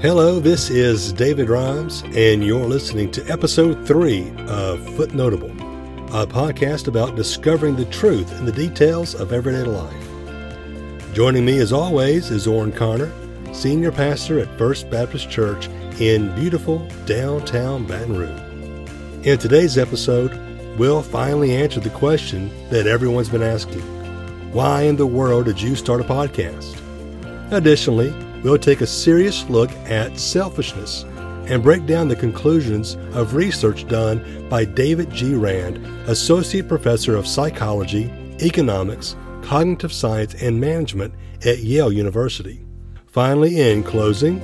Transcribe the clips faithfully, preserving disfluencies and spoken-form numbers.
Hello, this is David Rhimes, and you're listening to Episode three of Footnotable, a podcast about discovering the truth in the details of everyday life. Joining me, as always, is Oren Connor, Senior Pastor at First Baptist Church in beautiful downtown Baton Rouge. In today's episode, we'll finally answer the question that everyone's been asking. Why in the world did you start a podcast? Additionally, we'll take a serious look at selfishness and break down the conclusions of research done by David G. Rand, Associate Professor of Psychology, Economics, Cognitive Science, and Management at Yale University. Finally, in closing,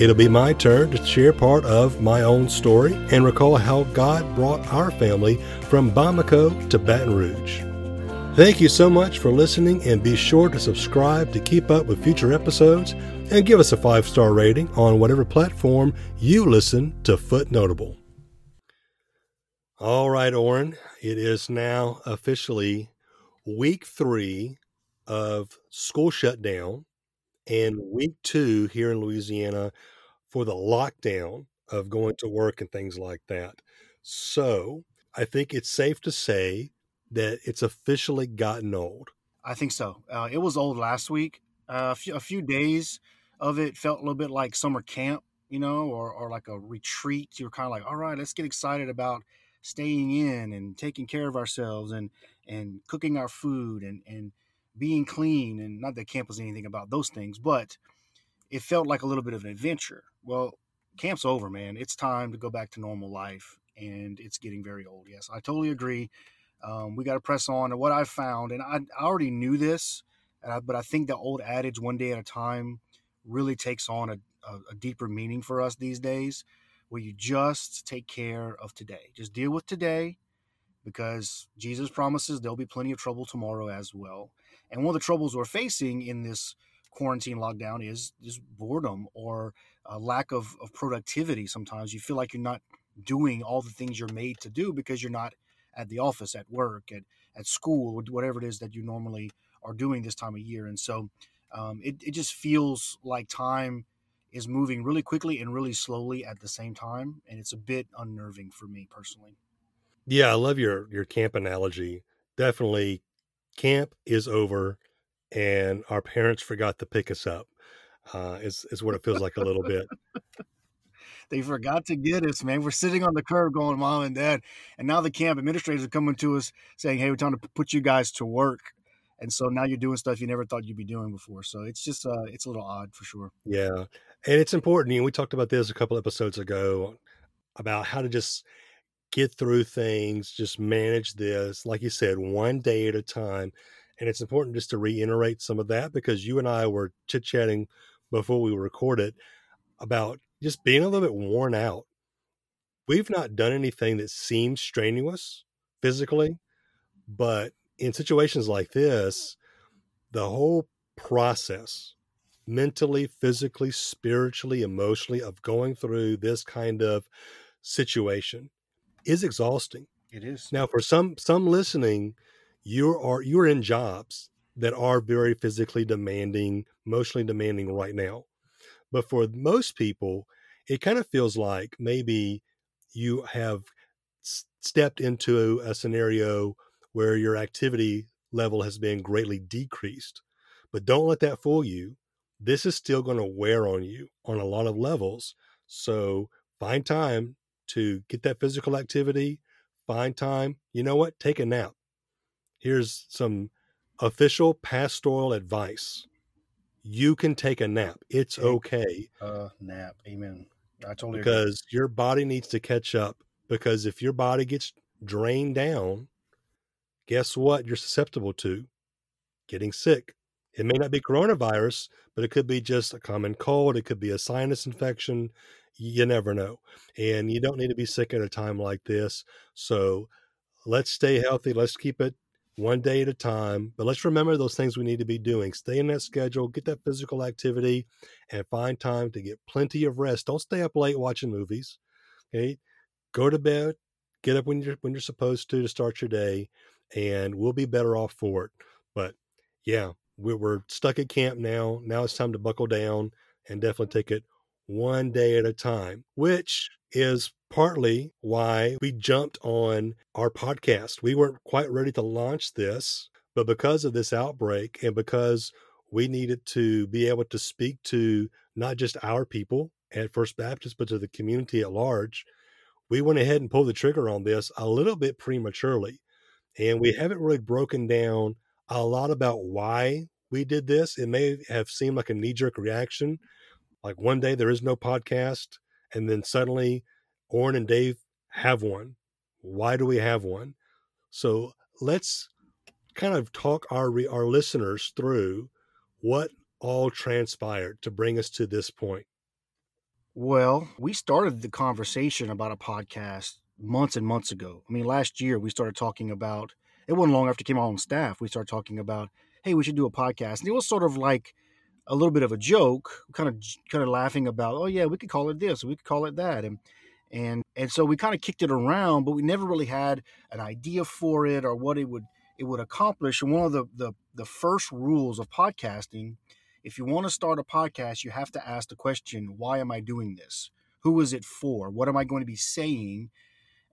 it'll be my turn to share part of my own story and recall how God brought our family from Bamako to Baton Rouge. Thank you so much for listening, and be sure to subscribe to keep up with future episodes and give us a five-star rating on whatever platform you listen to Footnotable. All right, Oren, it is now officially week three of school shutdown and week two here in Louisiana for the lockdown of going to work and things like that. So I think it's safe to say that it's officially gotten old. I think so. Uh, it was old last week. Uh, a, few, a few days of it felt a little bit like summer camp, you know, or, or like a retreat. You were kind of like, all right, let's get excited about staying in and taking care of ourselves and, and cooking our food and, and being clean. And not that camp was anything about those things, but it felt like a little bit of an adventure. Well, camp's over, man. It's time to go back to normal life, and it's getting very old. Yes, I totally agree. Um, we got to press on to what I've found. And I, I already knew this, but I think the old adage, one day at a time, really takes on a, a, a deeper meaning for us these days, where you just take care of today. Just deal with today, because Jesus promises there'll be plenty of trouble tomorrow as well. And one of the troubles we're facing in this quarantine lockdown is, is boredom or a lack of, of productivity. Sometimes you feel like you're not doing all the things you're made to do because you're not at the office, at work, at, at school, whatever it is that you normally are doing this time of year. And so um, it, it just feels like time is moving really quickly and really slowly at the same time. And it's a bit unnerving for me personally. Yeah, I love your, your camp analogy. Definitely camp is over and our parents forgot to pick us up uh, is, is what it feels like a little bit. They forgot to get us, man. We're sitting on the curb going, Mom and Dad. And now the camp administrators are coming to us saying, hey, we're trying to put you guys to work. And so now you're doing stuff you never thought you'd be doing before. So it's just, uh, it's a little odd for sure. Yeah. And it's important. You know, we talked about this a couple episodes ago about how to just get through things, just manage this, like you said, one day at a time. And it's important just to reiterate some of that, because you and I were chit-chatting before we recorded about just being a little bit worn out. We've not done anything that seems strenuous physically, but in situations like this, the whole process, mentally, physically, spiritually, emotionally, of going through this kind of situation is exhausting. It is. Now, for some some listening, you are you're in jobs that are very physically demanding, emotionally demanding right now. But for most people, it kind of feels like maybe you have s- stepped into a scenario where your activity level has been greatly decreased. But don't let that fool you. This is still going to wear on you on a lot of levels. So find time to get that physical activity. Find time. You know what? Take a nap. Here's some official pastoral advice. You can take a nap. It's take okay. A nap. Amen. I totally agree. Because your body needs to catch up. Because if your body gets drained down, guess what you're susceptible to? Getting sick. It may not be coronavirus, but it could be just a common cold. It could be a sinus infection. You never know. And you don't need to be sick at a time like this. So let's stay healthy. Let's keep it one day at a time, but let's remember those things we need to be doing. Stay in that schedule, get that physical activity, and find time to get plenty of rest. Don't stay up late watching movies. Okay, go to bed, get up when you're when you're supposed to to start your day, and we'll be better off for it. But yeah, we're, we're stuck at camp now. Now it's time to buckle down and definitely take it one day at a time, which is partly why we jumped on our podcast. We weren't quite ready to launch this, but because of this outbreak and because we needed to be able to speak to not just our people at First Baptist, but to the community at large, we went ahead and pulled the trigger on this a little bit prematurely. And we haven't really broken down a lot about why we did this. It may have seemed like a knee-jerk reaction, like one day there is no podcast, and then suddenly Oren and Dave have one. Why do we have one? So let's kind of talk our our listeners through what all transpired to bring us to this point. Well, we started the conversation about a podcast months and months ago. I mean, last year we started talking about, it wasn't long after I came on staff, we started talking about, hey, we should do a podcast. And it was sort of like a little bit of a joke, kind of kind of laughing about, oh yeah, we could call it this, we could call it that. And and and so we kind of kicked it around, but we never really had an idea for it or what it would it would accomplish. And one of the the, the first rules of podcasting, if you want to start a podcast, you have to ask the question, why am I doing this? Who is it for? What am I going to be saying?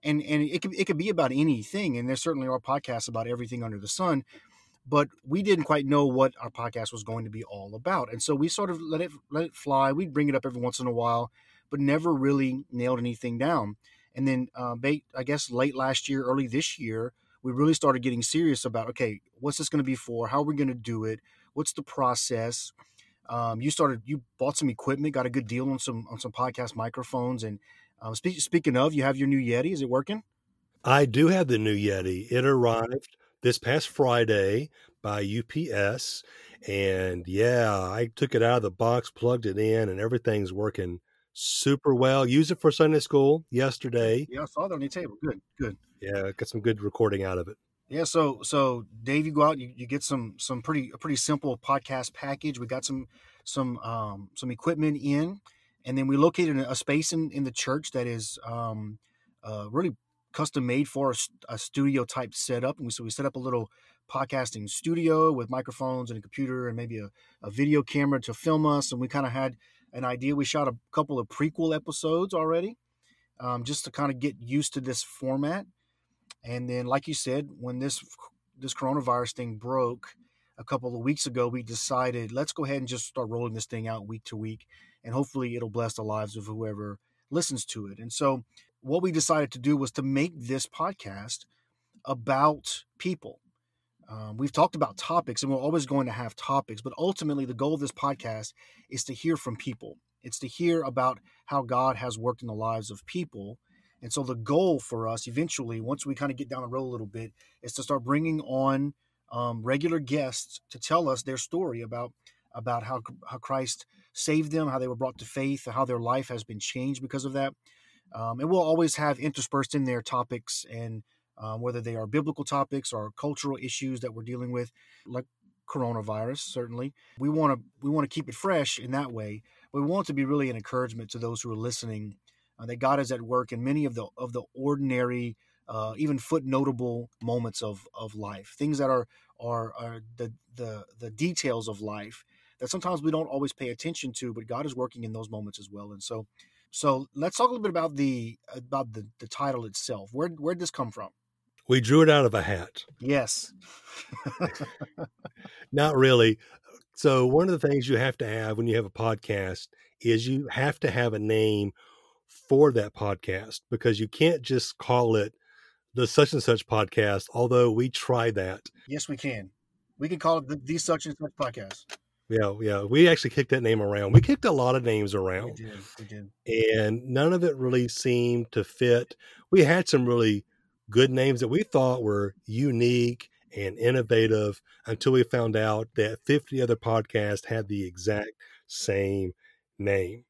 And and it could, it could be about anything. And there certainly are podcasts about everything under the sun. But we didn't quite know what our podcast was going to be all about. And so we sort of let it let it fly. We'd bring it up every once in a while, but never really nailed anything down. And then uh, I guess late last year, early this year, we really started getting serious about, okay, what's this going to be for? How are we going to do it? What's the process? Um, you started, you bought some equipment, got a good deal on some on some podcast microphones. And uh, speak, speaking of, you have your new Yeti. Is it working? I do have the new Yeti. It arrived this past Friday by U P S. And yeah, I took it out of the box, plugged it in, and everything's working super well. Used it for Sunday school yesterday. Yeah, I saw that on your table. Good, good. Yeah, got some good recording out of it. Yeah, so so Dave, you go out, you, you get some some pretty a pretty simple podcast package. We got some some um, some equipment in, and then we located a space in, in the church that is um, uh, really custom made for a, a studio type setup. And we, so we set up a little podcasting studio with microphones and a computer and maybe a, a video camera to film us. And we kind of had an idea. We shot a couple of prequel episodes already, um, just to kind of get used to this format. And then, like you said, when this this coronavirus thing broke a couple of weeks ago, we decided, let's go ahead and just start rolling this thing out week to week, and hopefully it'll bless the lives of whoever listens to it. And so what we decided to do was to make this podcast about people. Um, we've talked about topics, and we're always going to have topics, but ultimately the goal of this podcast is to hear from people. It's to hear about how God has worked in the lives of people. And so the goal for us eventually, once we kind of get down the road a little bit, is to start bringing on um, regular guests to tell us their story about about how, how Christ saved them, how they were brought to faith, how their life has been changed because of that. Um, and we'll always have interspersed in there topics, and um, whether they are biblical topics or cultural issues that we're dealing with, like coronavirus, certainly. We want to we want to keep it fresh in that way. We want it to be really an encouragement to those who are listening, Uh, that God is at work in many of the of the ordinary, uh, even footnotable moments of of life, things that are are, are the, the the details of life that sometimes we don't always pay attention to, but God is working in those moments as well. And so, so let's talk a little bit about the about the, the title itself. Where where'd this come from? We drew it out of a hat. Yes. Not really. So one of the things you have to have when you have a podcast is you have to have a name for that podcast, because you can't just call it the such and such podcast, although we try that. Yes, we can. We can call it the, the such and such podcast. Yeah, yeah. We actually kicked that name around. We kicked a lot of names around. We did, we did. And none of it really seemed to fit. We had some really good names that we thought were unique and innovative until we found out that fifty other podcasts had the exact same name.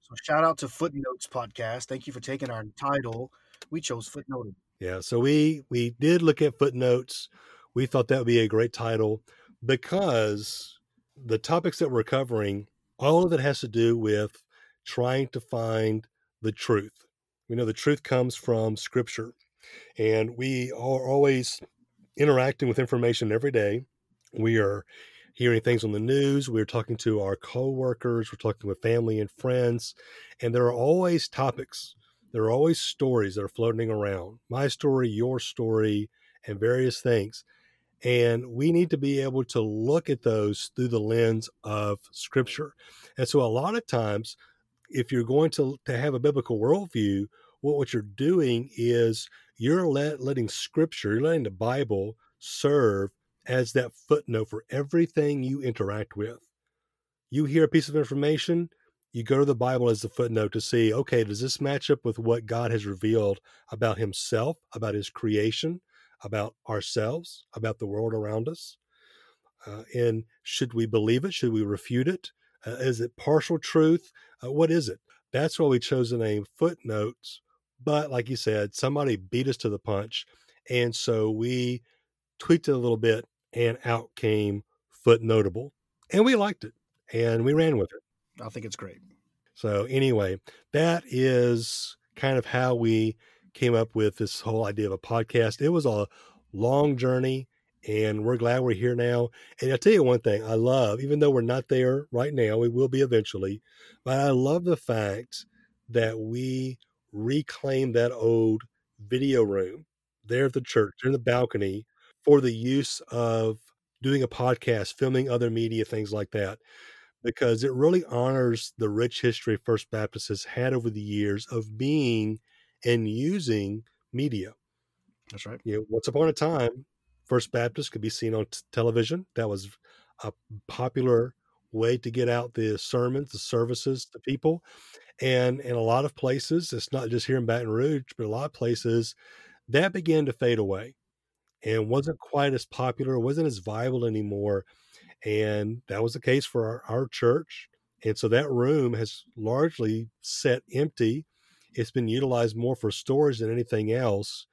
So shout out to Footnotes Podcast. Thank you for taking our title. We chose Footnotable. Yeah, so we we did look at Footnotes. We thought that would be a great title because the topics that we're covering, all of it has to do with trying to find the truth. We know the truth comes from Scripture, and we are always interacting with information every day. We are hearing things on the news. We're talking to our coworkers. We're talking with family and friends. And there are always topics. There are always stories that are floating around. My story, your story, and various things. And we need to be able to look at those through the lens of Scripture. And so a lot of times, if you're going to, to have a biblical worldview, what, what you're doing is you're let, letting Scripture, you're letting the Bible serve as that footnote for everything you interact with. You hear a piece of information, you go to the Bible as the footnote to see, okay, does this match up with what God has revealed about himself, about his creation, about ourselves, about the world around us? Uh, and should we believe it? Should we refute it? Uh, is it partial truth? Uh, what is it? That's why we chose the name Footnotes. But like you said, somebody beat us to the punch. And so we tweaked it a little bit, and out came Footnotable. And we liked it, and we ran with it. I think it's great. So anyway, that is kind of how we came up with this whole idea of a podcast. It was a long journey, and we're glad we're here now. And I'll tell you one thing I love, even though we're not there right now, we will be eventually, but I love the fact that we reclaim that old video room there at the church, there in the balcony, for the use of doing a podcast, filming other media, things like that, because it really honors the rich history First Baptist has had over the years of being and using media. That's right. You know, once upon a time, First Baptist could be seen on t- television. That was a popular way to get out the sermons, the services, the people. And in a lot of places, it's not just here in Baton Rouge, but a lot of places, that began to fade away and wasn't quite as popular, wasn't as viable anymore. And that was the case for our, our church. And so that room has largely sat empty. It's been utilized more for storage than anything else.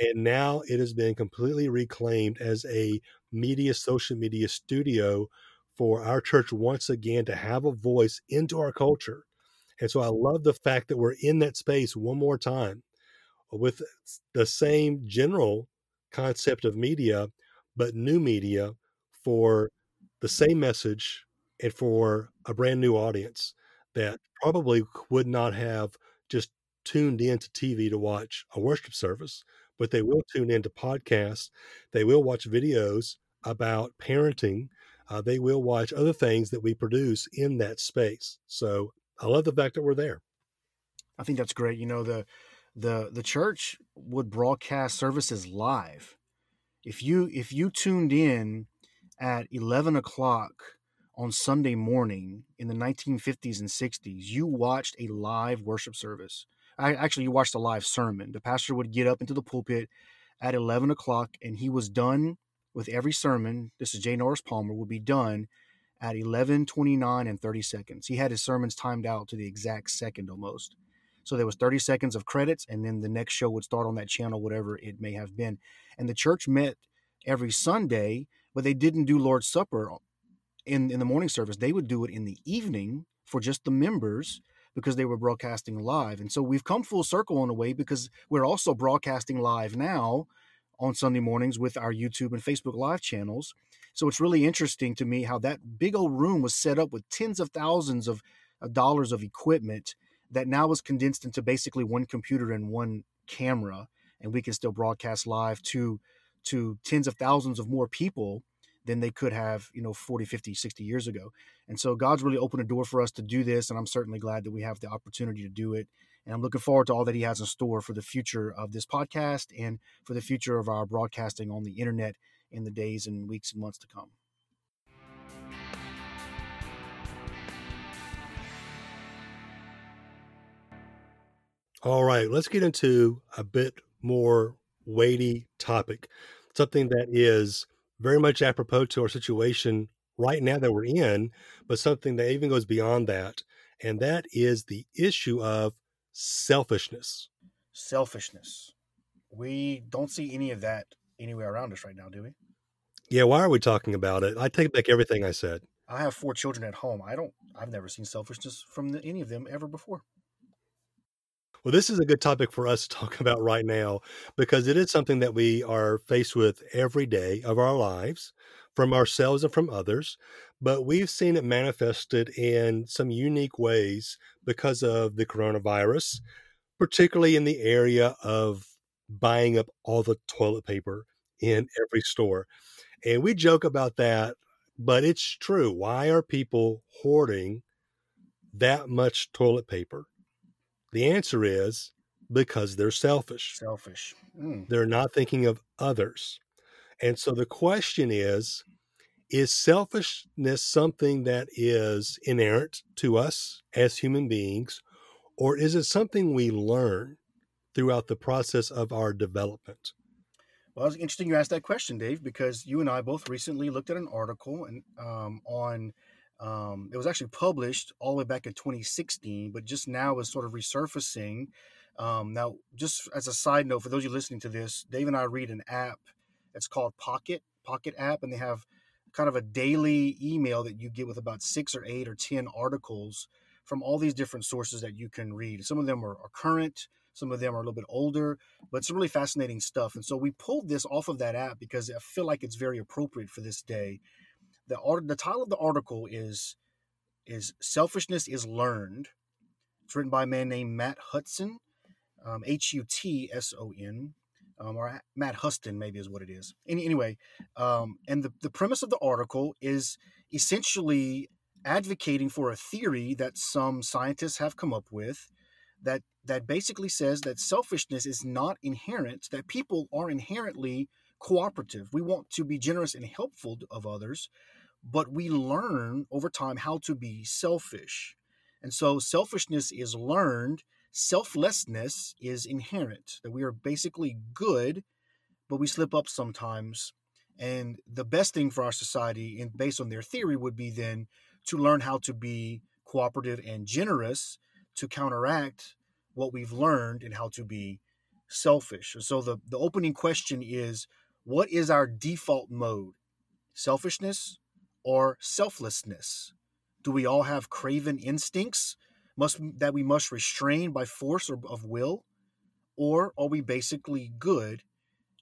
And now it has been completely reclaimed as a media, social media studio for our church once again to have a voice into our culture. And so I love the fact that we're in that space one more time with the same general concept of media, but new media for the same message and for a brand new audience that probably would not have just tuned in to T V to watch a worship service, but they will tune into podcasts. They will watch videos about parenting. Uh, they will watch other things that we produce in that space. So I love the fact that we're there. I think that's great. You know, the the the church would broadcast services live. If you if you tuned in at eleven o'clock on Sunday morning in the nineteen fifties and sixties, you watched a live worship service. I actually, you watched a live sermon. The pastor would get up into the pulpit at eleven o'clock, and he was done with every sermon. This is Jay Norris Palmer, would be done at eleven twenty-nine and thirty seconds. He had his sermons timed out to the exact second almost. So there was thirty seconds of credits, and then the next show would start on that channel, whatever it may have been. And the church met every Sunday, but they didn't do Lord's Supper in, in the morning service. They would do it in the evening for just the members because they were broadcasting live. And so we've come full circle in a way because we're also broadcasting live now on Sunday mornings with our YouTube and Facebook Live channels. So it's really interesting to me how that big old room was set up with tens of thousands of dollars of equipment that now is condensed into basically one computer and one camera, and we can still broadcast live to to tens of thousands of more people than they could have, you know, forty, fifty, sixty years ago. And so God's really opened a door for us to do this, and I'm certainly glad that we have the opportunity to do it. And I'm looking forward to all that he has in store for the future of this podcast and for the future of our broadcasting on the internet in the days and weeks and months to come. All right, let's get into a bit more weighty topic, something that is very much apropos to our situation right now that we're in, but something that even goes beyond that. And that is the issue of selfishness. Selfishness. We don't see any of that anywhere around us right now, do we? Yeah. Why are we talking about it? I take back everything I said. I have four children at home. I don't, I've never seen selfishness from the, any of them ever before. Well, this is a good topic for us to talk about right now because it is something that we are faced with every day of our lives, from ourselves and from others, but we've seen it manifested in some unique ways because of the coronavirus, particularly in the area of buying up all the toilet paper in every store. And we joke about that, but it's true. Why are people hoarding that much toilet paper? The answer is because they're selfish. Selfish. Mm. They're not thinking of others. And so the question is, is selfishness something that is inherent to us as human beings, or is it something we learn throughout the process of our development? Well, it's interesting you asked that question, Dave, because you and I both recently looked at an article and um, on, um, it was actually published all the way back in twenty sixteen, but just now is sort of resurfacing. Um, now, just as a side note, for those of you listening to this, Dave and I read an app. It's called Pocket, Pocket app, and they have kind of a daily email that you get with about six or eight or ten articles from all these different sources that you can read. Some of them are, are current. Some of them are a little bit older, but some really fascinating stuff. And so we pulled this off of that app because I feel like it's very appropriate for this day. The, art, the title of the article is, is Selfishness is Learned. It's written by a man named Matt Hutson, um, H U T S O N, um, or Matt Huston maybe is what it is. Any, anyway, um, and the, the premise of the article is essentially advocating for a theory that some scientists have come up with that that basically says that selfishness is not inherent, that people are inherently cooperative. We want to be generous and helpful of others, but we learn over time how to be selfish. And so selfishness is learned, selflessness is inherent, that we are basically good, but we slip up sometimes. And the best thing for our society, and based on their theory, would be then to learn how to be cooperative and generous to counteract what we've learned and how to be selfish. So the, the opening question is, what is our default mode? Selfishness or selflessness? Do we all have craven instincts must, that we must restrain by force or of will? Or are we basically good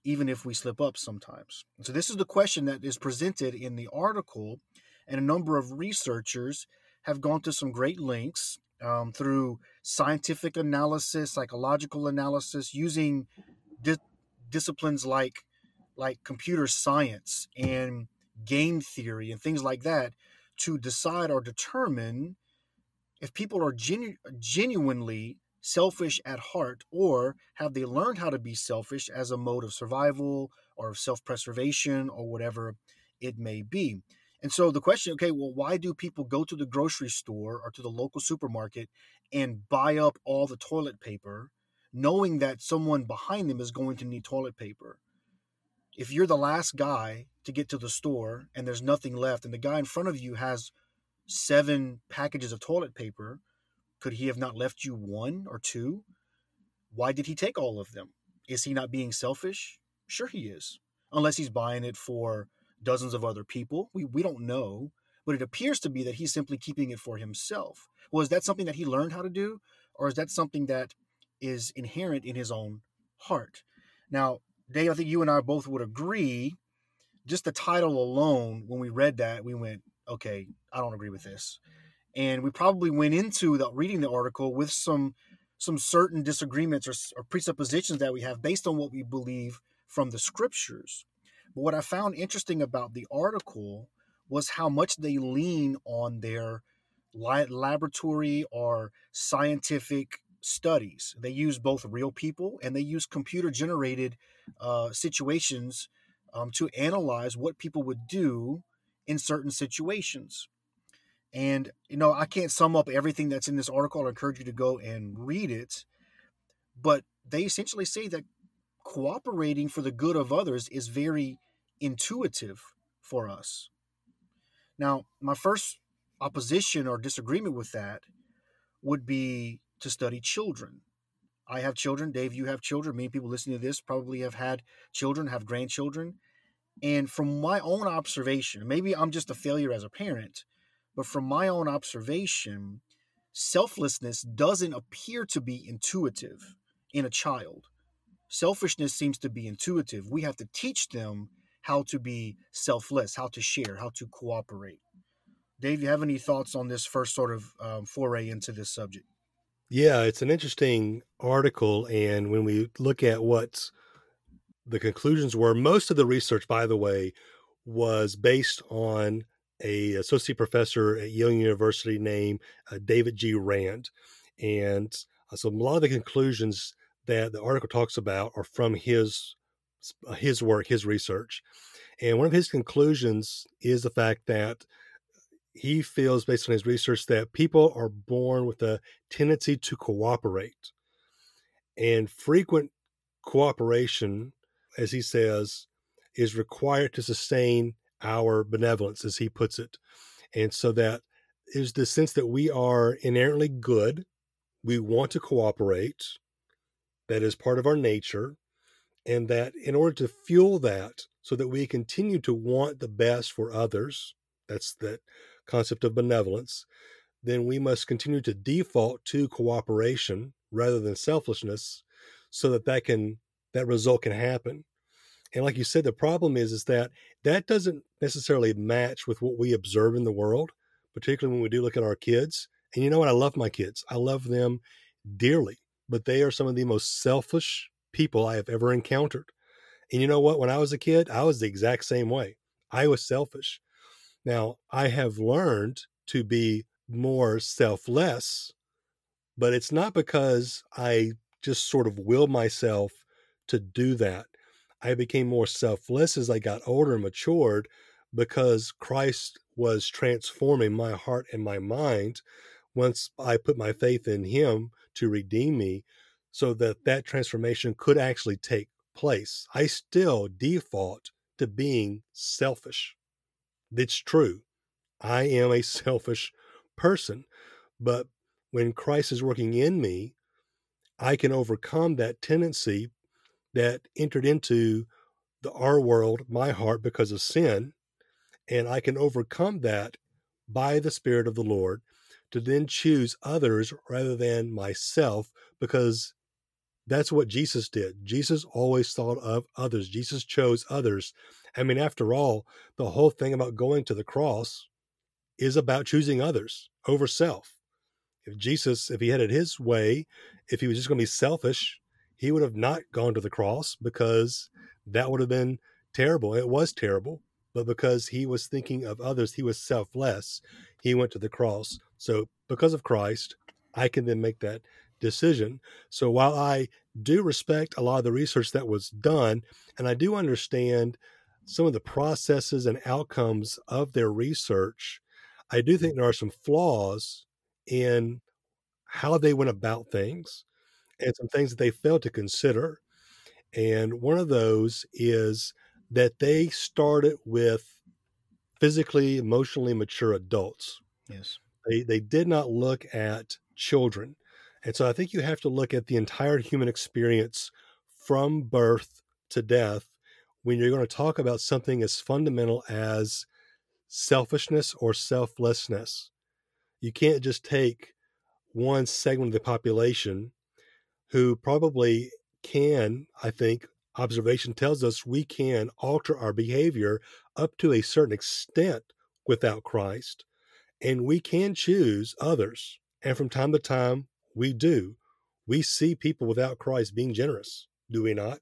even if we slip up sometimes? So this is the question that is presented in the article, and a number of researchers have gone to some great lengths Um, through scientific analysis, psychological analysis, using di- disciplines like like computer science and game theory and things like that to decide or determine if people are genu- genuinely selfish at heart, or have they learned how to be selfish as a mode of survival or of self-preservation or whatever it may be. And so the question, okay, well, why do people go to the grocery store or to the local supermarket and buy up all the toilet paper, knowing that someone behind them is going to need toilet paper? If you're the last guy to get to the store and there's nothing left, and the guy in front of you has seven packages of toilet paper, could he have not left you one or two? Why did he take all of them? Is he not being selfish? Sure he is, unless he's buying it for dozens of other people. We we don't know, but it appears to be that he's simply keeping it for himself. Well, is that something that he learned how to do, or is that something that is inherent in his own heart? Now, Dave, I think you and I both would agree, just the title alone, when we read that, we went, okay, I don't agree with this. And we probably went into the, reading the article with some some certain disagreements or, or presuppositions that we have based on what we believe from the scriptures. But what I found interesting about the article was how much they lean on their laboratory or scientific studies. They use both real people and they use computer-generated uh, situations um, to analyze what people would do in certain situations. And, you know, I can't sum up everything that's in this article. I encourage you to go and read it. But they essentially say that cooperating for the good of others is very intuitive for us. Now, my first opposition or disagreement with that would be to study children. I have children. Dave, you have children. Many people listening to this probably have had children, have grandchildren. And from my own observation, maybe I'm just a failure as a parent, but from my own observation, selflessness doesn't appear to be intuitive in a child. Selfishness seems to be intuitive. We have to teach them how to be selfless, how to share, how to cooperate. Dave, you have any thoughts on this first sort of um, foray into this subject? Yeah, it's an interesting article. And when we look at what the conclusions were, most of the research, by the way, was based on a associate professor at Yale University named uh, David G. Rand. And uh, so a lot of the conclusions that the article talks about are from his uh, his work, his research. And one of his conclusions is the fact that he feels, based on his research, that people are born with a tendency to cooperate. And frequent cooperation, as he says, is required to sustain our benevolence, as he puts it. And so that is the sense that we are inherently good. We want to cooperate. That is part of our nature. And that in order to fuel that so that we continue to want the best for others, that's that concept of benevolence, then we must continue to default to cooperation rather than selfishness so that that can, that result can happen. And like you said, the problem is, is that that doesn't necessarily match with what we observe in the world, particularly when we do look at our kids. And you know what? I love my kids. I love them dearly, but they are some of the most selfish people I have ever encountered. And you know what? When I was a kid, I was the exact same way. I was selfish. Now, I have learned to be more selfless, but it's not because I just sort of willed myself to do that. I became more selfless as I got older and matured because Christ was transforming my heart and my mind once I put my faith in Him to redeem me so that that transformation could actually take place. I still default to being selfish. It's true. I am a selfish person, but when Christ is working in me, I can overcome that tendency that entered into the, our world, my heart, because of sin. And I can overcome that by the Spirit of the Lord to then choose others rather than myself, because that's what Jesus did. Jesus always thought of others. Jesus chose others. I mean, after all, the whole thing about going to the cross is about choosing others over self. If Jesus, if he had it his way, if he was just going to be selfish, he would have not gone to the cross because that would have been terrible. It was terrible, but because he was thinking of others, he was selfless. He went to the cross. So because of Christ, I can then make that decision. So while I do respect a lot of the research that was done, and I do understand some of the processes and outcomes of their research, I do think there are some flaws in how they went about things and some things that they failed to consider. And one of those is that they started with physically, emotionally mature adults. Yes. They, they did not look at children. And so I think you have to look at the entire human experience from birth to death when you're going to talk about something as fundamental as selfishness or selflessness. You can't just take one segment of the population who probably can, I think, observation tells us we can alter our behavior up to a certain extent without Christ, and we can choose others. And from time to time, we do. We see people without Christ being generous, do we not?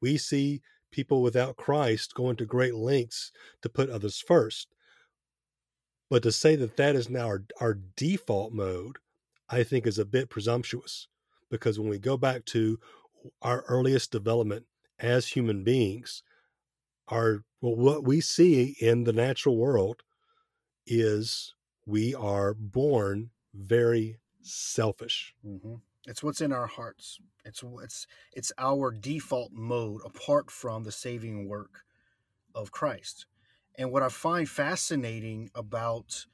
We see people without Christ going to great lengths to put others first. But to say that that is now our, our default mode, I think is a bit presumptuous, because when we go back to our earliest development as human beings, our well, what we see in the natural world is we are born very selfish. Mm-hmm. It's what's in our hearts. It's it's it's our default mode apart from the saving work of Christ. And what I find fascinating about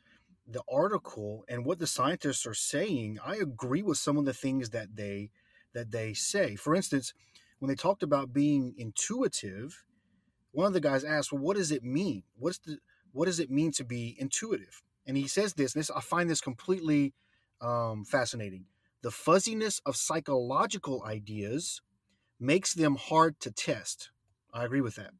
the article and what the scientists are saying, I agree with some of the things that they that they say. For instance, when they talked about being intuitive, one of the guys asked, "Well, what does it mean? What's the what does it mean to be intuitive?" And he says this. And this I find this completely um, fascinating. The fuzziness of psychological ideas makes them hard to test. I agree with that.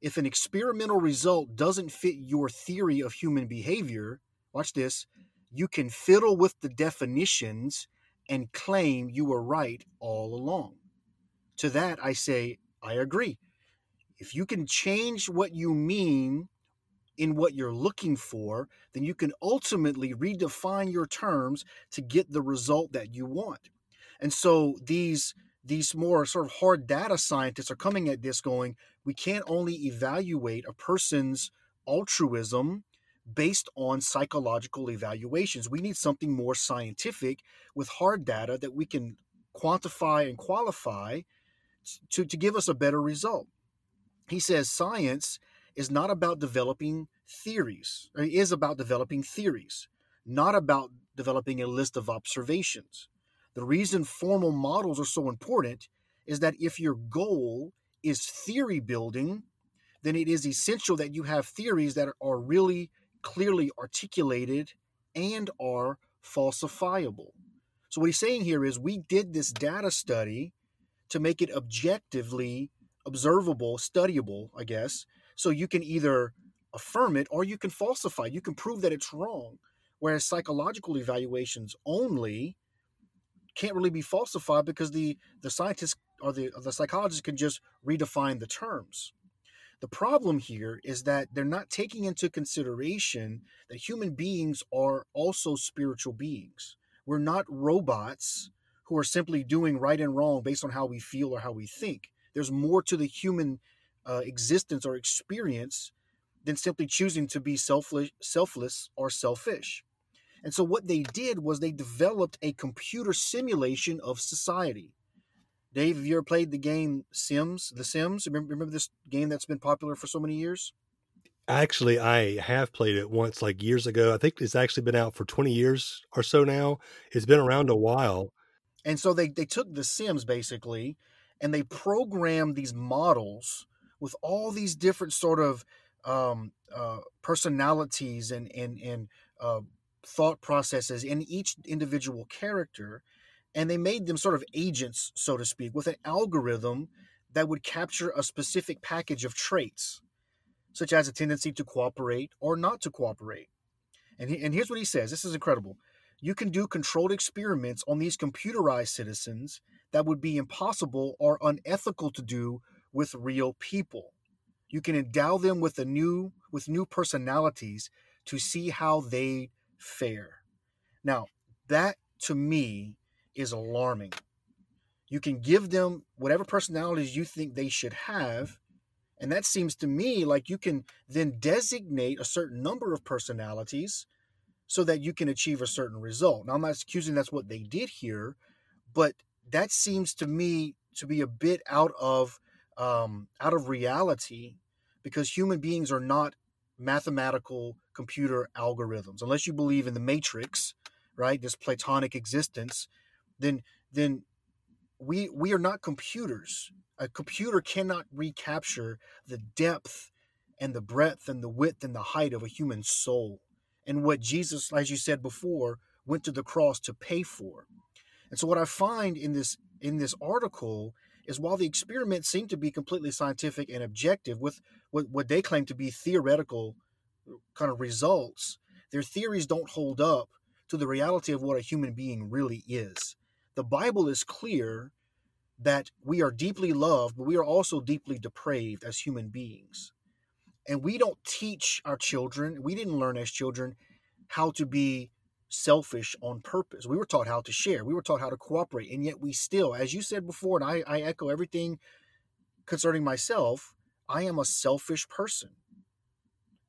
if an experimental result doesn't fit your theory of human behavior, watch this, you can fiddle with the definitions and claim you were right all along. To that, I say, I agree. If you can change what you mean in what you're looking for, then you can ultimately redefine your terms to get the result that you want. And so these these more sort of hard data scientists are coming at this going, we can't only evaluate a person's altruism based on psychological evaluations. We need something more scientific with hard data that we can quantify and qualify to, to give us a better result. He says science is not about developing theories, or it is about developing theories, not about developing a list of observations. The reason formal models are so important is that if your goal is theory building, then it is essential that you have theories that are really clearly articulated and are falsifiable. So what he's saying here is we did this data study to make it objectively observable, studyable, I guess, so you can either affirm it or you can falsify it. You can prove that it's wrong, whereas psychological evaluations only can't really be falsified because the, the scientists or the, or the psychologists can just redefine the terms. The problem here is that they're not taking into consideration that human beings are also spiritual beings. We're not robots who are simply doing right and wrong based on how we feel or how we think. There's more to the human uh, existence or experience than simply choosing to be selfless, selfless or selfish. And so what they did was they developed a computer simulation of society. Dave, have you ever played the game Sims, The Sims? Remember, remember this game that's been popular for so many years? Actually, I have played it once, like years ago. I think it's actually been out for twenty years or so now. It's been around a while. And so they, they took The Sims, basically, and they programmed these models with all these different sort of um, uh, personalities and, and, and uh, thought processes in each individual character. And they made them sort of agents, so to speak, with an algorithm that would capture a specific package of traits, such as a tendency to cooperate or not to cooperate. And, he, and here's what he says. This is incredible. You can do controlled experiments on these computerized citizens that would be impossible or unethical to do with real people. You can endow them with a new with new personalities to see how they fare. Now, that to me is alarming. You can give them whatever personalities you think they should have, and that seems to me like you can then designate a certain number of personalities so that you can achieve a certain result. Now, I'm not accusing that's what they did here, but that seems to me to be a bit out of um, out of reality, because human beings are not mathematical computer algorithms. Unless you believe in the Matrix, right, this Platonic existence, then then we we are not computers. A computer cannot recapture the depth and the breadth and the width and the height of a human soul, and what Jesus, as you said before, went to the cross to pay for. And so what I find in this in this article is while the experiments seem to be completely scientific and objective with what, what they claim to be theoretical kind of results, their theories don't hold up to the reality of what a human being really is. The Bible is clear that we are deeply loved, but we are also deeply depraved as human beings. And we don't teach our children, we didn't learn as children how to be selfish on purpose. We were taught how to share. We were taught how to cooperate. And yet we still, as you said before, and I, I echo everything concerning myself, I am a selfish person.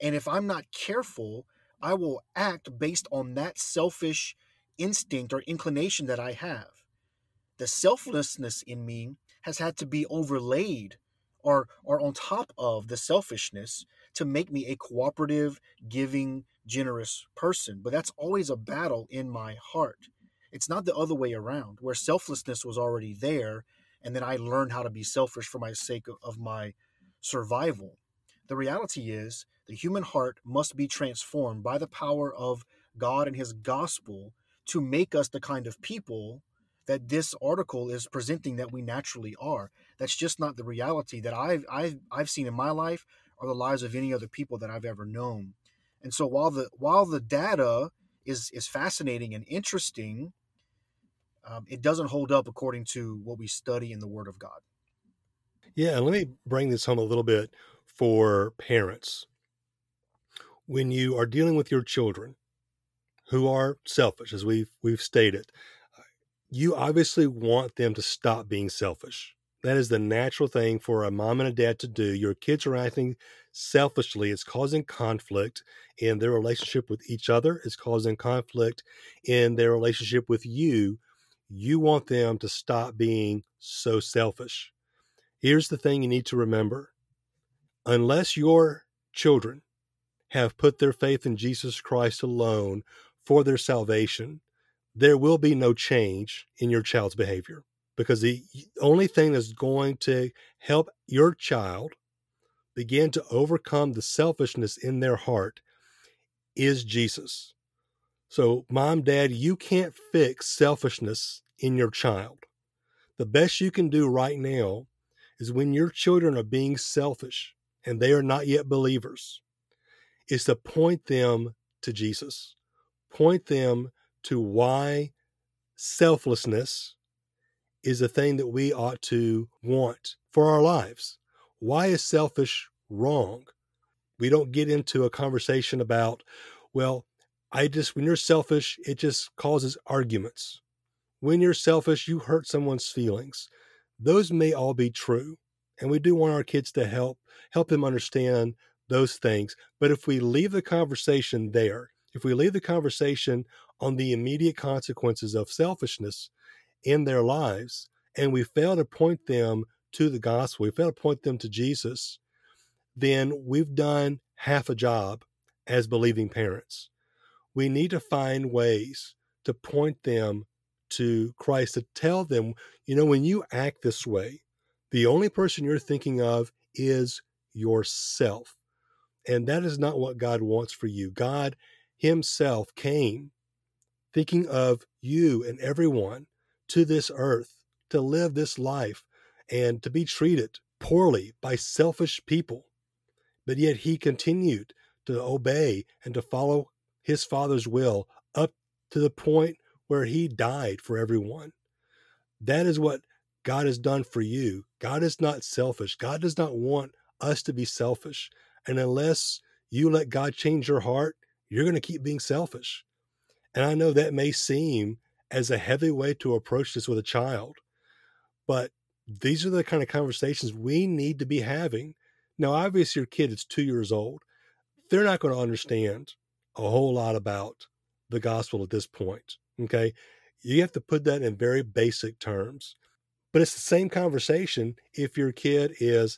And if I'm not careful, I will act based on that selfish instinct or inclination that I have. The selflessness in me has had to be overlaid or, or on top of the selfishness to make me a cooperative, giving, generous person. But that's always a battle in my heart. It's not the other way around, where selflessness was already there, and then I learned how to be selfish for my sake of, of my survival. The reality is the human heart must be transformed by the power of God and his gospel to make us the kind of people that this article is presenting that we naturally are. That's just not the reality that I've, I've, I've seen in my life or the lives of any other people that I've ever known. And so while the while the data is, is fascinating and interesting, um, it doesn't hold up according to what we study in the Word of God. Yeah, and let me bring this home a little bit for parents. When you are dealing with your children who are selfish, as we've we've stated, you obviously want them to stop being selfish. That is the natural thing for a mom and a dad to do. Your kids are acting selfishly. It's causing conflict in their relationship with each other. It's causing conflict in their relationship with you. You want them to stop being so selfish. Here's the thing you need to remember. Unless your children have put their faith in Jesus Christ alone for their salvation, there will be no change in your child's behavior. Because the only thing that's going to help your child begin to overcome the selfishness in their heart is Jesus. So, mom, dad, you can't fix selfishness in your child. The best you can do right now is when your children are being selfish and they are not yet believers, is to point them to Jesus. Point them to why selflessness is a thing that we ought to want for our lives. Why is selfish wrong? We don't get into a conversation about, well, I just, when you're selfish, it just causes arguments. When you're selfish, you hurt someone's feelings. Those may all be true. And we do want our kids to help, help them understand those things. But if we leave the conversation there, if we leave the conversation on the immediate consequences of selfishness in their lives, and we fail to point them to the gospel, we fail to point them to Jesus, then we've done half a job as believing parents. We need to find ways to point them to Christ, to tell them, you know, when you act this way, the only person you're thinking of is yourself. And that is not what God wants for you. God himself came thinking of you and everyone to this earth, to live this life, and to be treated poorly by selfish people. But yet he continued to obey and to follow his Father's will up to the point where he died for everyone. That is what God has done for you. God is not selfish. God does not want us to be selfish. And unless you let God change your heart, you're going to keep being selfish. And I know that may seem as a heavy way to approach this with a child, but these are the kind of conversations we need to be having. Now, obviously your kid is two years old. They're not going to understand a whole lot about the gospel at this point. Okay. You have to put that in very basic terms, but it's the same conversation if your kid is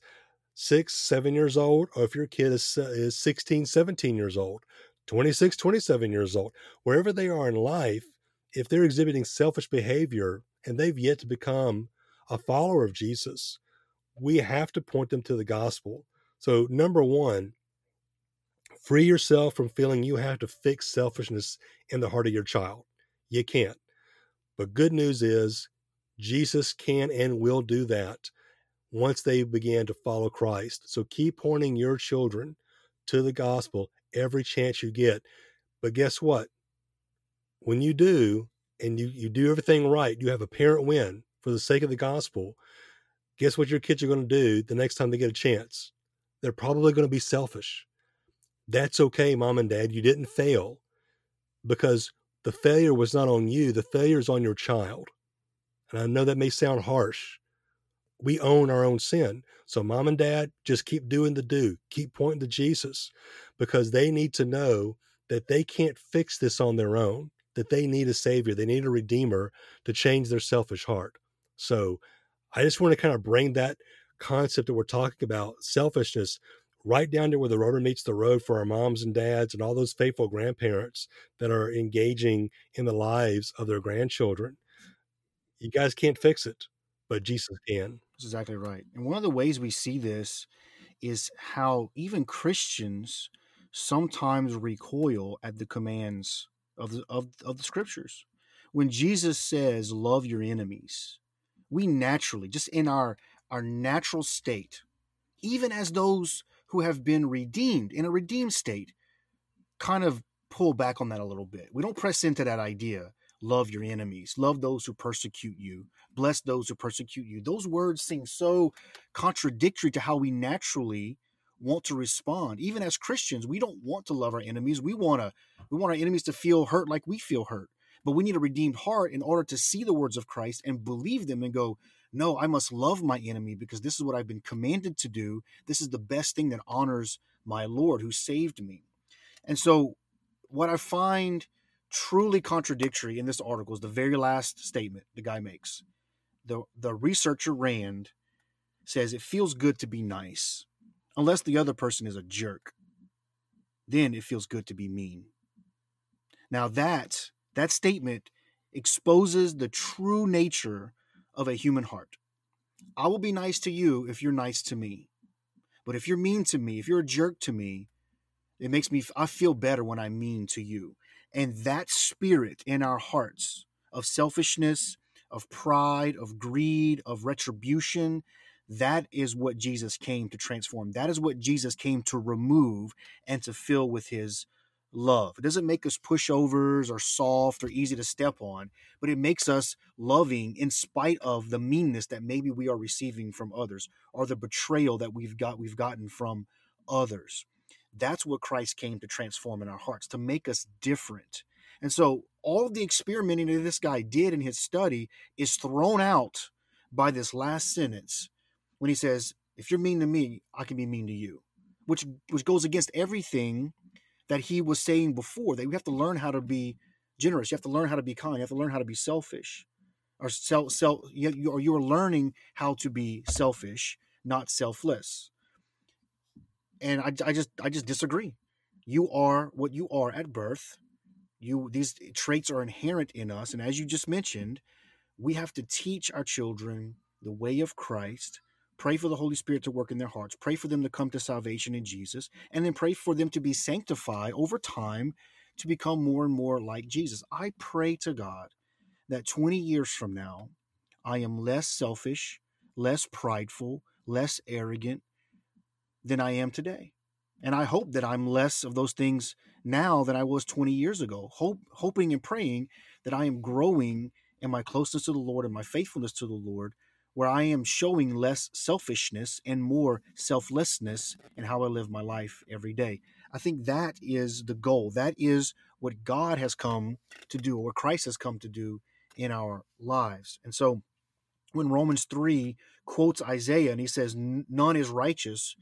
six, seven years old, or if your kid is, is sixteen, seventeen years old, twenty-six, twenty-seven years old, wherever they are in life. If they're exhibiting selfish behavior and they've yet to become a follower of Jesus, we have to point them to the gospel. So number one, free yourself from feeling you have to fix selfishness in the heart of your child. You can't. But good news is Jesus can and will do that once they begin to follow Christ. So keep pointing your children to the gospel every chance you get. But guess what? When you do, and you, you do everything right, you have a parent win for the sake of the gospel. Guess what your kids are going to do the next time they get a chance? They're probably going to be selfish. That's okay, mom and dad. You didn't fail, because the failure was not on you. The failure is on your child. And I know that may sound harsh. We own our own sin. So mom and dad, just keep doing the do. Keep pointing to Jesus, because they need to know that they can't fix this on their own, that they need a savior. They need a redeemer to change their selfish heart. So I just want to kind of bring that concept that we're talking about, selfishness, right down to where the rubber meets the road for our moms and dads and all those faithful grandparents that are engaging in the lives of their grandchildren. You guys can't fix it, but Jesus can. That's exactly right. And one of the ways we see this is how even Christians sometimes recoil at the commands of the, of, of the scriptures. when Jesus says, love your enemies, we naturally, just in our, our natural state, even as those who have been redeemed, in a redeemed state, kind of pull back on that a little bit. We don't press into that idea, love your enemies, love those who persecute you, bless those who persecute you. Those words seem so contradictory to how we naturally want to respond. Even as Christians, we don't want to love our enemies. We want to, we want our enemies to feel hurt like we feel hurt. But we need a redeemed heart in order to see the words of Christ and believe them and go, no, I must love my enemy because this is what I've been commanded to do. This is the best thing that honors my Lord who saved me. And so what I find truly contradictory in this article is the very last statement the guy makes. The, the researcher Rand says, it feels good to be nice unless the other person is a jerk. Then it feels good to be mean. Now that That statement exposes the true nature of a human heart. I will be nice to you if you're nice to me. But if you're mean to me, if you're a jerk to me, it makes me, I feel better when I'm mean to you. And that spirit in our hearts of selfishness, of pride, of greed, of retribution, that is what Jesus came to transform. That is what Jesus came to remove and to fill with his love. It doesn't make us pushovers or soft or easy to step on, but it makes us loving in spite of the meanness that maybe we are receiving from others or the betrayal that we've got, we've gotten from others. That's what Christ came to transform in our hearts, to make us different. And so all of the experimenting that this guy did in his study is thrown out by this last sentence when he says, if you're mean to me, I can be mean to you, which, which goes against everything that he was saying before, that we have to learn how to be generous. You have to learn how to be kind. You have to learn how to be selfish, or self, self. You, or you are learning how to be selfish, not selfless. And I, I just, I just disagree. You are what you are at birth. You, these traits are inherent in us, and as you just mentioned, we have to teach our children the way of Christ. Pray for the Holy Spirit to work in their hearts. Pray for them to come to salvation in Jesus, and then pray for them to be sanctified over time to become more and more like Jesus. I pray to God that twenty years from now, I am less selfish, less prideful, less arrogant than I am today. And I hope that I'm less of those things now than I was twenty years ago, hope, hoping and praying that I am growing in my closeness to the Lord and my faithfulness to the Lord, where I am showing less selfishness and more selflessness in how I live my life every day. I think that is the goal. That is what God has come to do, or what Christ has come to do in our lives. And so when Romans three quotes Isaiah and he says, none is righteous,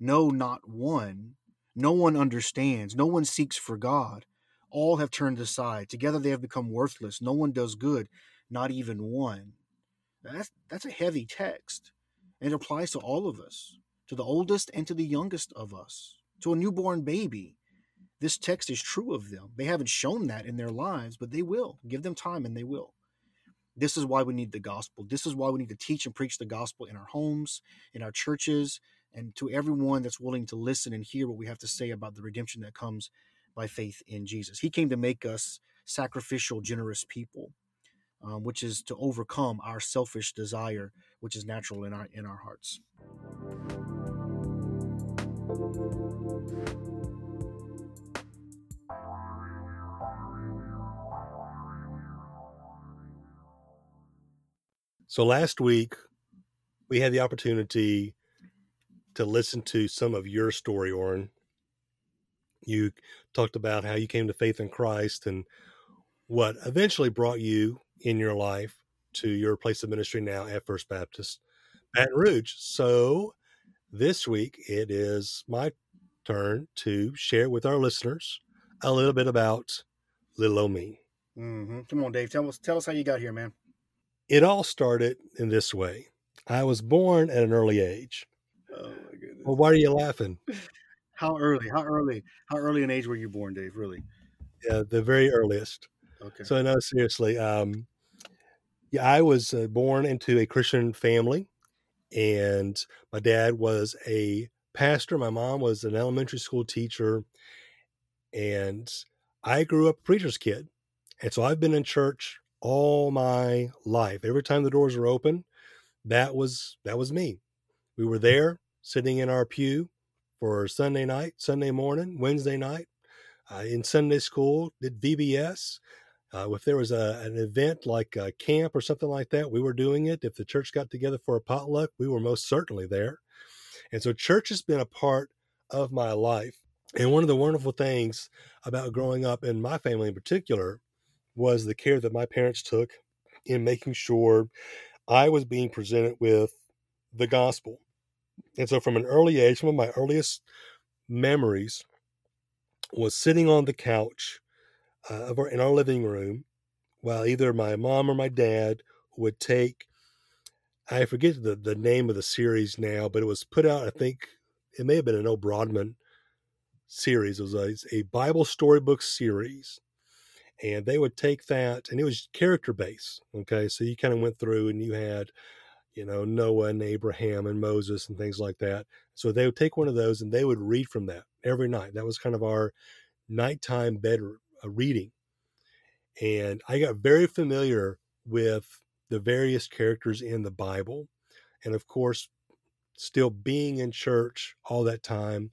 no, not one. No one understands. No one seeks for God. All have turned aside. Together they have become worthless. No one does good, not even one. That's, that's a heavy text, and it applies to all of us, to the oldest and to the youngest of us, to a newborn baby. This text is true of them. They haven't shown that in their lives, but they will. Give them time and they will. This is why we need the gospel. This is why we need to teach and preach the gospel in our homes, in our churches, and to everyone that's willing to listen and hear what we have to say about the redemption that comes by faith in Jesus. He came to make us sacrificial, generous people. Um, which is to overcome our selfish desire, which is natural in our in our hearts. So last week, we had the opportunity to listen to some of your story, Oren. You talked about how you came to faith in Christ and what eventually brought you in your life to your place of ministry now at First Baptist Baton Rouge. So this week it is my turn to share with our listeners a little bit about little old me. Mm-hmm. Come on, Dave. Tell us, tell us how you got here, man. It all started in this way. I was born at an early age. Oh my goodness. Well, why are you laughing? How early? How early? How early an age were you born, Dave? Really? Yeah, the very earliest. Okay. So no, seriously. Um, Yeah, I was uh, born into a Christian family, and my dad was a pastor. My mom was an elementary school teacher, and I grew up a preacher's kid. And so I've been in church all my life. Every time the doors were open, that was that was me. We were there sitting in our pew for Sunday night, Sunday morning, Wednesday night, uh, in Sunday school, did V B S. Uh, if there was a, an event like a camp or something like that, we were doing it. If the church got together for a potluck, we were most certainly there. And so church has been a part of my life. And one of the wonderful things about growing up in my family in particular was the care that my parents took in making sure I was being presented with the gospel. And so from an early age, one of my earliest memories was sitting on the couch uh, of our, in our living room while either my mom or my dad would take, I forget the, the name of the series now, but it was put out, I think, it may have been an old Broadman series. It was a, a Bible storybook series. And they would take that, and it was character-based, okay? So you kind of went through, and you had, you know, Noah and Abraham and Moses and things like that. So they would take one of those, and they would read from that every night. That was kind of our nighttime bed reading. And I got very familiar with the various characters in the Bible. And, of course, still being in church all that time,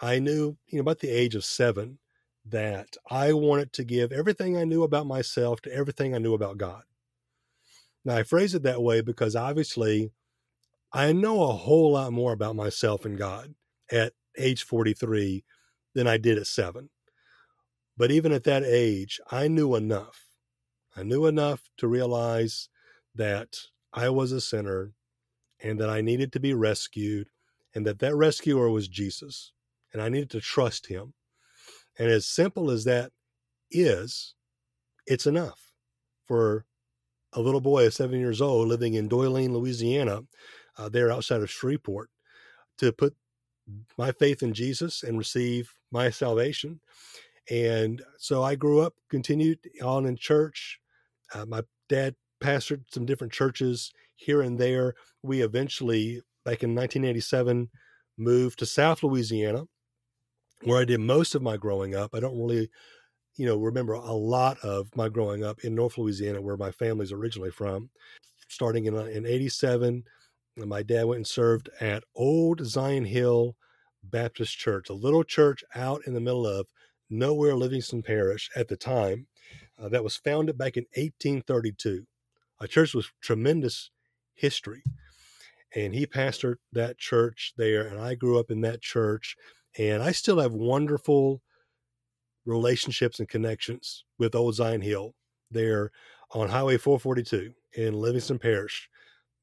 I knew, you know, about the age of seven, that I wanted to give everything I knew about myself to everything I knew about God. Now, I phrase it that way because obviously I know a whole lot more about myself and God at age forty-three than I did at seven. But even at that age, I knew enough. I knew enough to realize that I was a sinner and that I needed to be rescued and that that rescuer was Jesus and I needed to trust him. And as simple as that is, it's enough for a little boy of seven years old living in Doylean, Louisiana, uh, there outside of Shreveport, to put my faith in Jesus and receive my salvation. And so I grew up, continued on in church. Uh, my dad pastored some different churches here and there. We eventually, back in nineteen eighty-seven, moved to South Louisiana, where I did most of my growing up. I don't really, you know, remember a lot of my growing up in North Louisiana, where my family's originally from. Starting in, in eighty-seven, my dad went and served at Old Zion Hill Baptist Church, a little church out in the middle of nowhere, Livingston Parish at the time, uh, that was founded back in eighteen thirty-two. A church with tremendous history. And he pastored that church there, and I grew up in that church. And I still have wonderful relationships and connections with Old Zion Hill there on Highway four forty-two in Livingston Parish,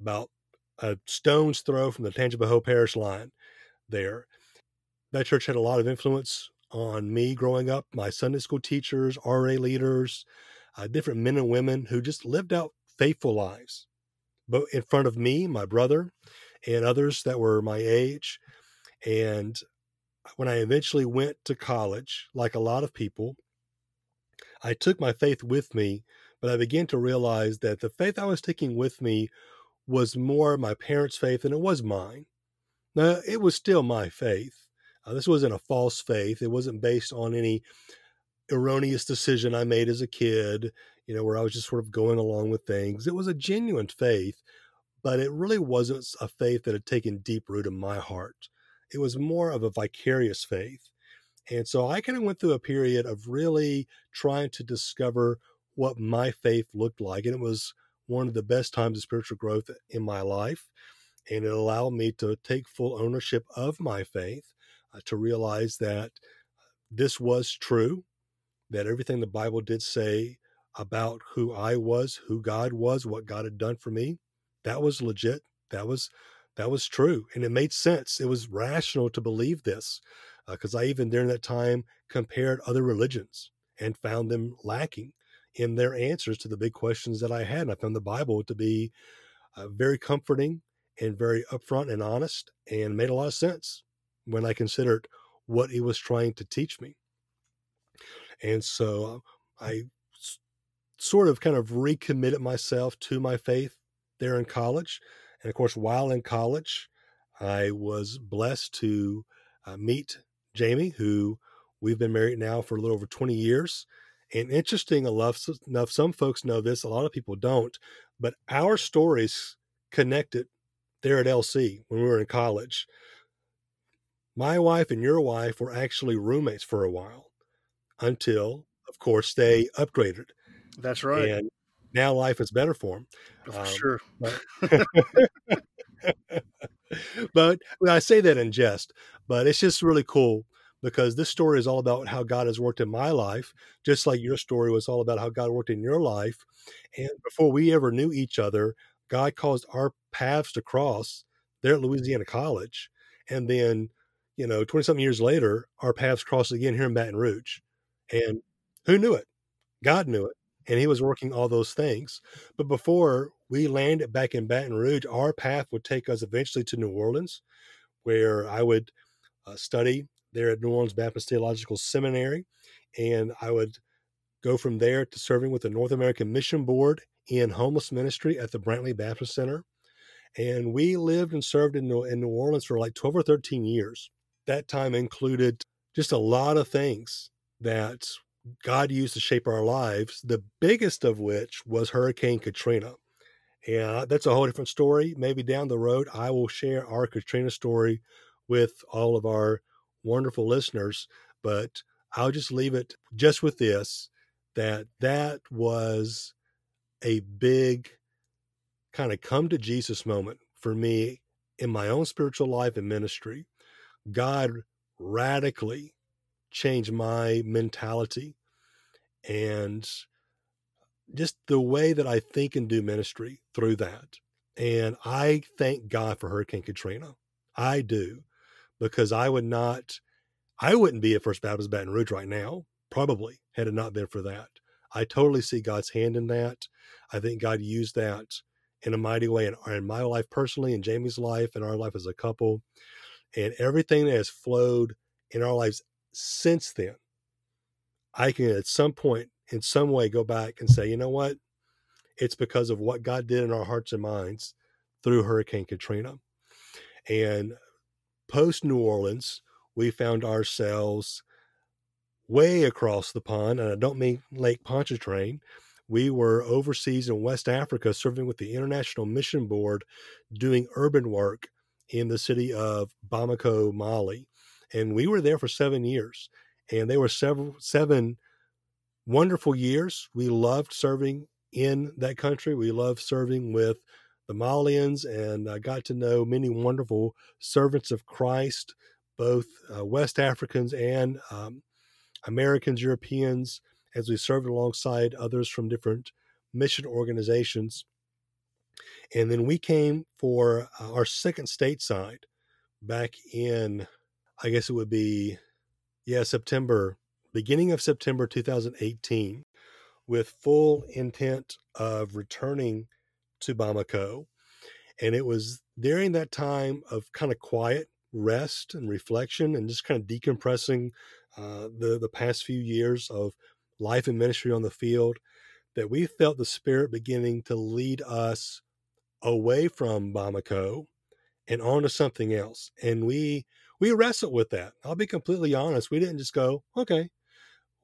about a stone's throw from the Tangipahoa Parish line there. That church had a lot of influence on me growing up, my Sunday school teachers, R A leaders, uh, different men and women who just lived out faithful lives, both in front of me, my brother, and others that were my age. And when I eventually went to college, like a lot of people, I took my faith with me, but I began to realize that the faith I was taking with me was more my parents' faith than it was mine. Now, it was still my faith. Uh, this wasn't a false faith. It wasn't based on any erroneous decision I made as a kid, you know, where I was just sort of going along with things. It was a genuine faith, but it really wasn't a faith that had taken deep root in my heart. It was more of a vicarious faith. And so I kind of went through a period of really trying to discover what my faith looked like. And it was one of the best times of spiritual growth in my life. And it allowed me to take full ownership of my faith, uh, to realize that this was true, that everything the Bible did say about who I was, who God was, what God had done for me, that was legit. That was That was true. And it made sense. It was rational to believe this because uh, I even during that time compared other religions and found them lacking in their answers to the big questions that I had. And I found the Bible to be uh, very comforting and very upfront and honest, and made a lot of sense when I considered what it was trying to teach me. And so I s- sort of kind of recommitted myself to my faith there in college. And of course, while in college, I was blessed to uh, meet Jamie, who we've been married now for a little over twenty years. And interesting enough, some folks know this, a lot of people don't, but our stories connected there at L C when we were in college. My wife and your wife were actually roommates for a while until, of course, they upgraded. That's right. And now life is better for them. For um, sure. But, but well, I say that in jest, but it's just really cool because this story is all about how God has worked in my life, just like your story was all about how God worked in your life. And before we ever knew each other, God caused our paths to cross there at Louisiana College. And then, you know, twenty-something years later, our paths crossed again here in Baton Rouge. And who knew it? God knew it. And he was working all those things. But before we landed back in Baton Rouge, our path would take us eventually to New Orleans, where I would uh, study there at New Orleans Baptist Theological Seminary. And I would go from there to serving with the North American Mission Board in homeless ministry at the Brantley Baptist Center. And we lived and served in New, in New Orleans for like twelve or thirteen years. That time included just a lot of things that God used to shape our lives, the biggest of which was Hurricane Katrina. And that's a whole different story. Maybe down the road, I will share our Katrina story with all of our wonderful listeners, but I'll just leave it just with this, that that was a big kind of come to Jesus moment for me in my own spiritual life and ministry. God radically changed my mentality and just the way that I think and do ministry through that. And I thank God for Hurricane Katrina. I do, because I would not, I wouldn't be at First Baptist Baton Rouge right now, probably, had it not been for that. I totally see God's hand in that. I think God used that in a mighty way in, in my life personally, in Jamie's life, in our life as a couple, and everything that has flowed in our lives since then. I can at some point in some way go back and say, you know what? It's because of what God did in our hearts and minds through Hurricane Katrina. And post New Orleans, we found ourselves way across the pond, and I don't mean Lake Pontchartrain. We were overseas in West Africa serving with the International Mission Board, doing urban work in the city of Bamako, Mali. And we were there for seven years, and they were several, seven wonderful years. We loved serving in that country. We loved serving with the Malians, and I got to know many wonderful servants of Christ, both uh, West Africans and um, Americans, Europeans, as we served alongside others from different mission organizations. And then we came for our second stateside back in, I guess it would be, yeah, September, beginning of September two thousand eighteen, with full intent of returning to Bamako. And it was during that time of kind of quiet rest and reflection and just kind of decompressing uh, the, the past few years of life and ministry on the field that we felt the Spirit beginning to lead us away from Bamako and onto something else. And we we wrestled with that. I'll be completely honest. We didn't just go, okay.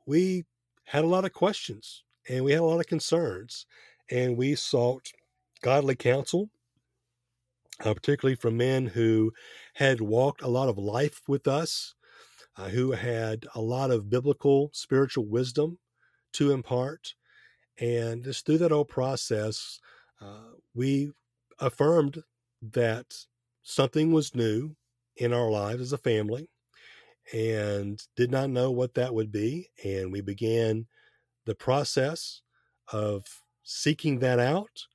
We had a lot of questions and we had a lot of concerns, and we sought godly counsel, uh, particularly from men who had walked a lot of life with us, uh, who had a lot of biblical, spiritual wisdom to impart. And just through that whole process, uh, we affirmed that something was new in our lives as a family and did not know what that would be. And we began the process of seeking that out.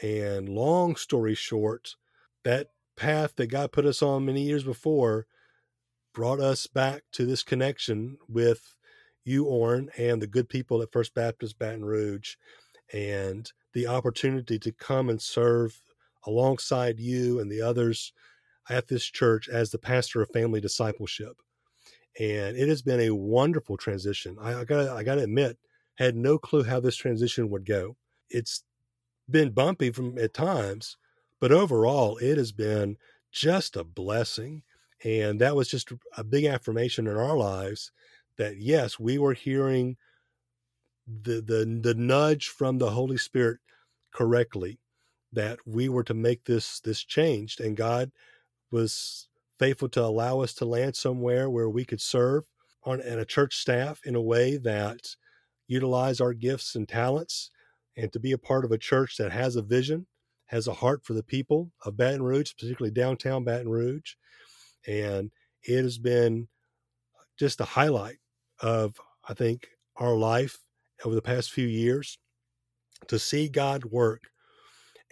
And long story short, that path that God put us on many years before brought us back to this connection with you, Oren, and the good people at First Baptist Baton Rouge, and the opportunity to come and serve alongside you and the others at this church as the pastor of family discipleship. And it has been a wonderful transition. I, I gotta, I gotta admit, had no clue how this transition would go. It's been bumpy from at times, but overall it has been just a blessing. And that was just a big affirmation in our lives that yes, we were hearing the the the nudge from the Holy Spirit correctly, that we were to make this this change, and God was faithful to allow us to land somewhere where we could serve on and a church staff in a way that utilize our gifts and talents, and to be a part of a church that has a vision, has a heart for the people of Baton Rouge, particularly downtown Baton Rouge. And it has been just a highlight of, I think, our life over the past few years, to see God work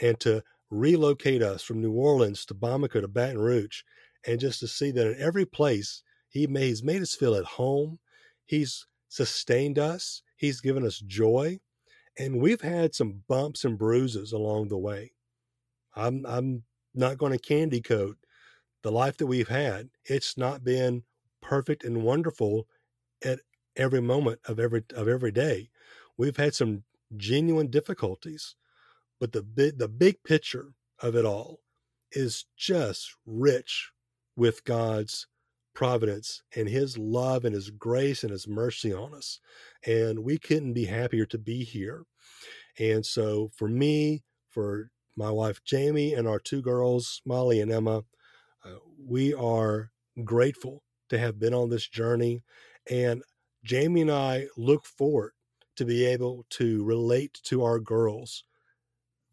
and to relocate us from New Orleans to Bamako to Baton Rouge, and just to see that in every place he made, he's made us feel at home. He's sustained us. He's given us joy. And we've had some bumps and bruises along the way. I'm I'm not going to candy coat the life that we've had. It's not been perfect and wonderful at every moment of every of every day. We've had some genuine difficulties, but the big, the big picture of it all is just rich with God's providence and his love and his grace and his mercy on us. And we couldn't be happier to be here. And so for me, for my wife, Jamie, and our two girls, Molly and Emma, uh, we are grateful to have been on this journey. And Jamie and I look forward to be able to relate to our girls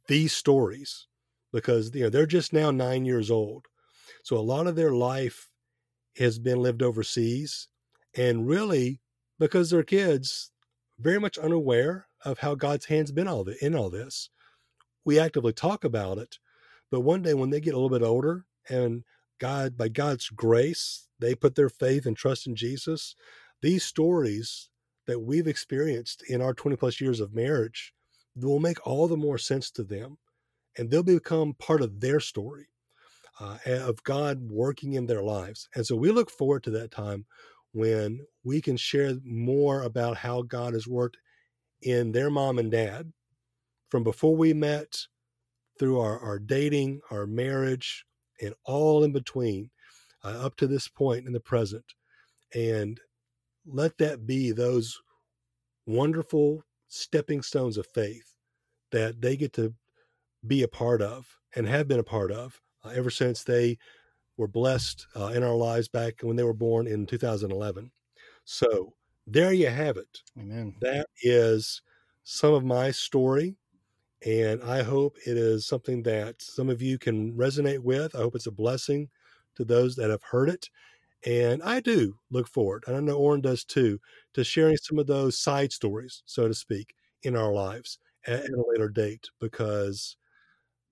these stories, because, you know, they're just now nine years old. So a lot of their life has been lived overseas, and really because they're kids, very much unaware of how God's hand's been all the, in all this. We actively talk about it, but one day when they get a little bit older and God, by God's grace, they put their faith and trust in Jesus, these stories that we've experienced in our twenty plus years of marriage will make all the more sense to them, and they'll become part of their story. Uh, of God working in their lives. And so we look forward to that time when we can share more about how God has worked in their mom and dad from before we met, through our, our dating, our marriage, and all in between, uh, up to this point in the present. And let that be those wonderful stepping stones of faith that they get to be a part of and have been a part of. Uh, ever since they were blessed uh, in our lives back when they were born in two thousand eleven. So there you have it. Amen. That is some of my story, and I hope it is something that some of you can resonate with. I hope it's a blessing to those that have heard it. And I do look forward, and I know Oren does too, to sharing some of those side stories, so to speak, in our lives at, at a later date, because,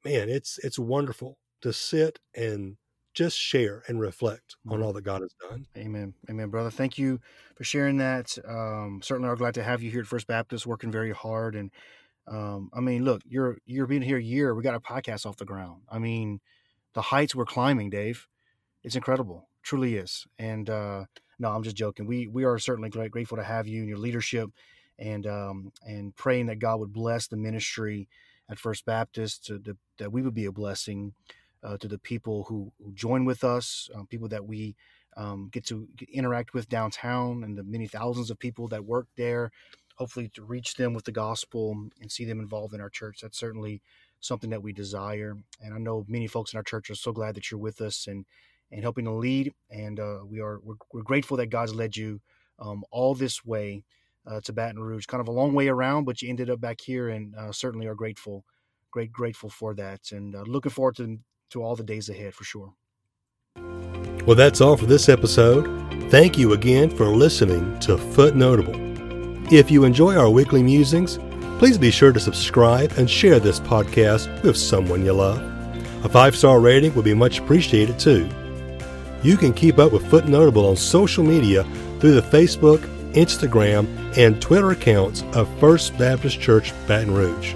man, it's it's wonderful to sit and just share and reflect on all that God has done. Amen. Amen, brother. Thank you for sharing that. Um, certainly are glad to have you here at First Baptist, working very hard. And um, I mean, look, you're, you're being here a year. We got a podcast off the ground. I mean, the heights we're climbing, Dave, it's incredible. It truly is. And uh, no, I'm just joking. We, we are certainly great, grateful to have you and your leadership, and, um, and praying that God would bless the ministry at First Baptist, to, to, that we would be a blessing Uh, to the people who, who join with us, uh, people that we um, get to interact with downtown, and the many thousands of people that work there, hopefully to reach them with the gospel and see them involved in our church. That's certainly something that we desire. And I know many folks in our church are so glad that you're with us and, and helping to lead. And uh, we are, we're, we're grateful that God's led you um, all this way uh, to Baton Rouge, kind of a long way around, but you ended up back here, and uh, certainly are grateful, great, grateful for that. And uh, looking forward to to all the days ahead, for sure. Well, that's all for this episode. Thank you again for listening to Footnotable. If you enjoy our weekly musings, please be sure to subscribe and share this podcast with someone you love. A five-star rating would be much appreciated too. You can keep up with Footnotable on social media through the Facebook, Instagram, and Twitter accounts of First Baptist Church, Baton Rouge.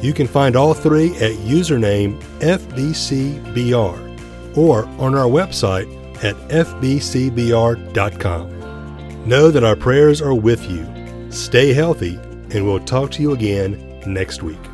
You can find all three at username F B C B R or on our website at F B C B R dot com. Know that our prayers are with you. Stay healthy, and we'll talk to you again next week.